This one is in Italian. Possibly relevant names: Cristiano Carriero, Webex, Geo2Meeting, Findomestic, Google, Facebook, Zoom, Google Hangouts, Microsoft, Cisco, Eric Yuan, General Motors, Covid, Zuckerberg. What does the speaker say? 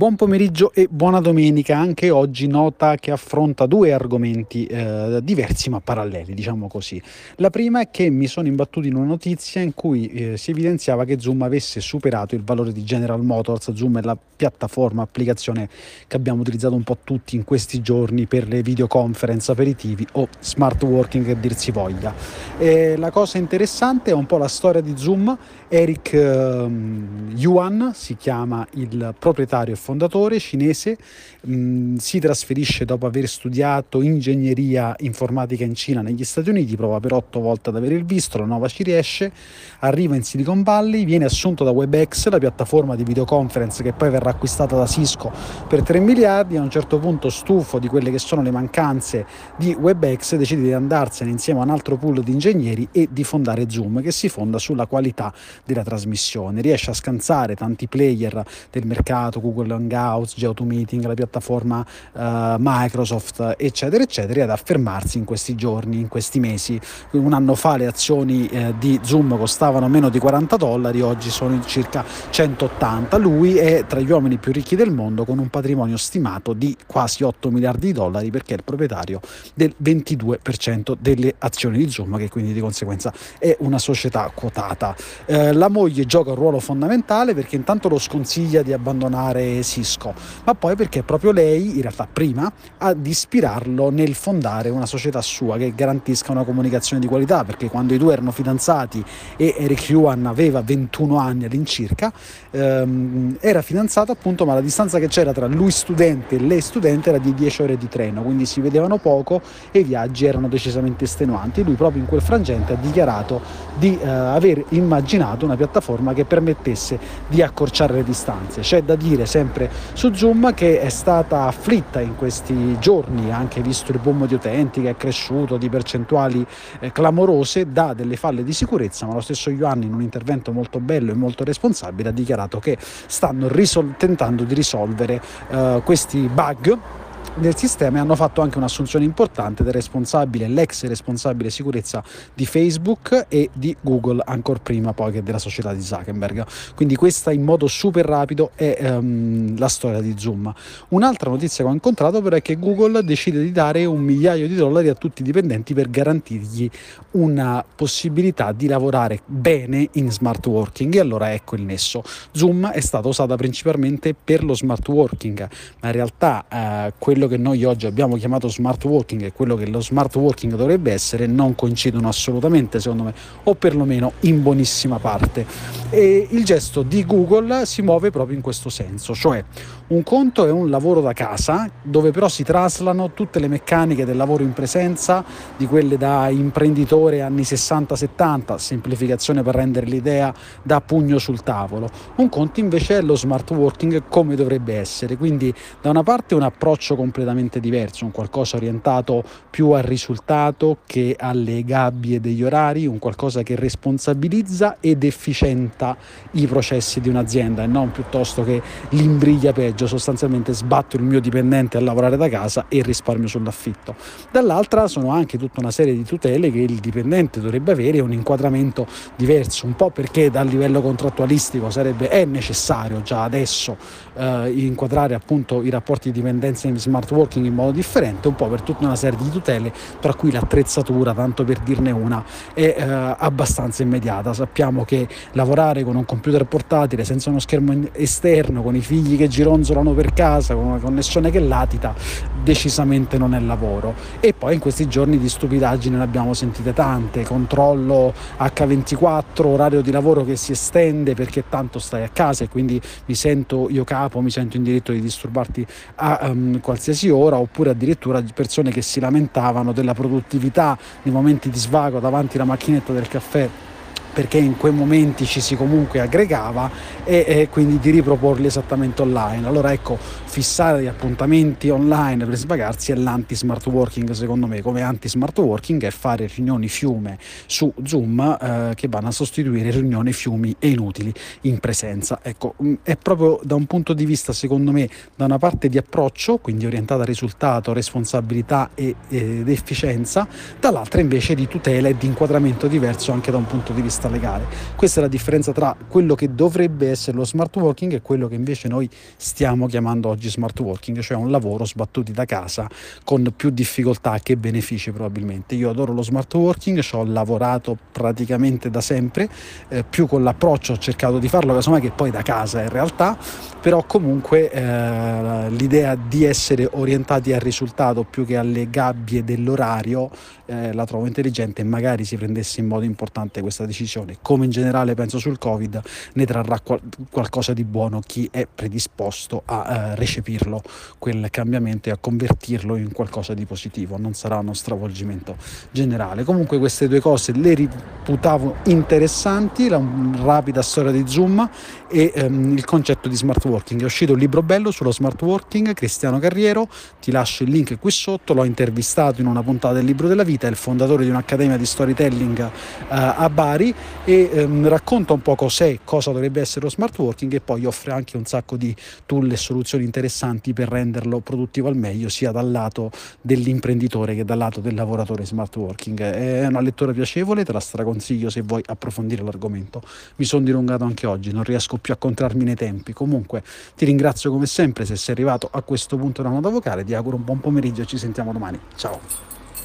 Buon pomeriggio e buona domenica. Anche oggi nota che affronta due argomenti diversi ma paralleli, diciamo così. La prima è che mi sono imbattuto in una notizia in cui si evidenziava che Zoom avesse superato il valore di General Motors. Zoom è la piattaforma, applicazione che abbiamo utilizzato un po' tutti in questi giorni per le videoconference, aperitivi o smart working che dir si voglia. La cosa interessante è un po' la storia di Zoom. Eric Yuan si chiama il proprietario e fondatore cinese, si trasferisce dopo aver studiato ingegneria informatica in Cina, negli Stati Uniti, prova per 8 volte ad avere il visto, la nova ci riesce, arriva in Silicon Valley, viene assunto da Webex, la piattaforma di videoconference che poi verrà acquistata da Cisco per 3 miliardi. A un certo punto, stufo di quelle che sono le mancanze di Webex, decide di andarsene insieme a un altro pool di ingegneri e di fondare Zoom, che si fonda sulla qualità della trasmissione. Riesce a scansare tanti player del mercato, Google Hangouts, Geo2Meeting, la piattaforma Microsoft, eccetera eccetera, e ad affermarsi in questi giorni, in questi mesi. Un anno fa le azioni di Zoom costavano meno di $40, oggi sono circa 180. Lui è tra gli uomini più ricchi del mondo, con un patrimonio stimato di quasi $8 miliardi, perché è il proprietario del 22% delle azioni di Zoom, che quindi di conseguenza è una società quotata. La moglie gioca un ruolo fondamentale, perché intanto lo sconsiglia di abbandonare Cisco, ma poi perché proprio lei, in realtà prima, ad ispirarlo nel fondare una società sua che garantisca una comunicazione di qualità, perché quando i due erano fidanzati e Eric Yuan aveva 21 anni all'incirca, era fidanzato appunto, ma la distanza che c'era tra lui studente e lei studente era di 10 ore di treno, quindi si vedevano poco e i viaggi erano decisamente estenuanti. Lui proprio in quel frangente ha dichiarato di aver immaginato una piattaforma che permettesse di accorciare le distanze. C'è da dire sempre su Zoom che è stata afflitta in questi giorni, anche visto il boom di utenti che è cresciuto di percentuali clamorose, da delle falle di sicurezza, ma lo stesso Yuan, in un intervento molto bello e molto responsabile, ha dichiarato che stanno tentando di risolvere questi bug del sistema, e hanno fatto anche un'assunzione importante del responsabile, l'ex responsabile sicurezza di Facebook e di Google, ancora prima poi che della società di Zuckerberg. Quindi questa, in modo super rapido, è la storia di Zoom. Un'altra notizia che ho incontrato però è che Google decide di dare $1 miliardo a tutti i dipendenti per garantirgli una possibilità di lavorare bene in smart working. E allora ecco il nesso: Zoom è stata usata principalmente per lo smart working, ma in realtà quello che noi oggi abbiamo chiamato smart working e quello che lo smart working dovrebbe essere non coincidono assolutamente, secondo me, o perlomeno in buonissima parte. E il gesto di Google si muove proprio in questo senso, cioè un conto è un lavoro da casa, dove però si traslano tutte le meccaniche del lavoro in presenza, di quelle da imprenditore anni 60-70, semplificazione per rendere l'idea da pugno sul tavolo. Un conto invece è lo smart working come dovrebbe essere, quindi da una parte un approccio completamente diverso, un qualcosa orientato più al risultato che alle gabbie degli orari, un qualcosa che responsabilizza ed efficienta i processi di un'azienda e non piuttosto che l'imbriglia peggio, sostanzialmente sbatto il mio dipendente a lavorare da casa e risparmio sull'affitto. Dall'altra sono anche tutta una serie di tutele che il dipendente dovrebbe avere, un inquadramento diverso, un po' perché dal livello contrattualistico è necessario già adesso inquadrare appunto i rapporti di dipendenza in smart working in modo differente, un po' per tutta una serie di tutele, tra cui l'attrezzatura, tanto per dirne una, è abbastanza immediata. Sappiamo che lavorare con un computer portatile senza uno schermo esterno, con i figli che gironzolano per casa, con una connessione che latita, decisamente non è lavoro. E poi in questi giorni di stupidaggini ne abbiamo sentite tante: controllo H24, orario di lavoro che si estende perché tanto stai a casa e quindi mi sento io capo, mi sento in diritto di disturbarti a qualsiasi ora, oppure addirittura persone che si lamentavano della produttività nei momenti di svago davanti alla macchinetta del caffè, perché in quei momenti ci si comunque aggregava, e quindi di riproporli esattamente online. Allora ecco, fissare gli appuntamenti online per svagarsi è l'anti-smart working, secondo me, come anti-smart working è fare riunioni fiume su Zoom che vanno a sostituire riunioni fiumi e inutili in presenza. Ecco, è proprio da un punto di vista, secondo me, da una parte di approccio, quindi orientata al risultato, responsabilità ed efficienza, dall'altra invece di tutela e di inquadramento diverso anche da un punto di vista vista legale. Questa è la differenza tra quello che dovrebbe essere lo smart working e quello che invece noi stiamo chiamando oggi smart working, cioè un lavoro sbattuti da casa con più difficoltà che benefici probabilmente. Io adoro lo smart working, ci ho lavorato praticamente da sempre, più con l'approccio ho cercato di farlo casomai che poi da casa in realtà, però comunque l'idea di essere orientati al risultato più che alle gabbie dell'orario la trovo intelligente e magari si prendesse in modo importante questa decisione. Come in generale penso sul Covid, ne trarrà qualcosa di buono chi è predisposto a recepirlo quel cambiamento e a convertirlo in qualcosa di positivo. Non sarà uno stravolgimento generale. Comunque queste due cose le reputavo interessanti, la rapida storia di Zoom e il concetto di smart working. È uscito un libro bello sullo smart working, Cristiano Carriero, ti lascio il link qui sotto, l'ho intervistato in una puntata del Libro della Vita, è il fondatore di un'accademia di storytelling a Bari e racconta un po' cos'è, cosa dovrebbe essere lo smart working e poi offre anche un sacco di tool e soluzioni interessanti per renderlo produttivo al meglio sia dal lato dell'imprenditore che dal lato del lavoratore smart working. È una lettura piacevole, te la straconsiglio se vuoi approfondire l'argomento. Mi sono dilungato anche oggi, non riesco più a contrarmi nei tempi. Comunque ti ringrazio come sempre se sei arrivato a questo punto della nota vocale, ti auguro un buon pomeriggio e ci sentiamo domani. Ciao!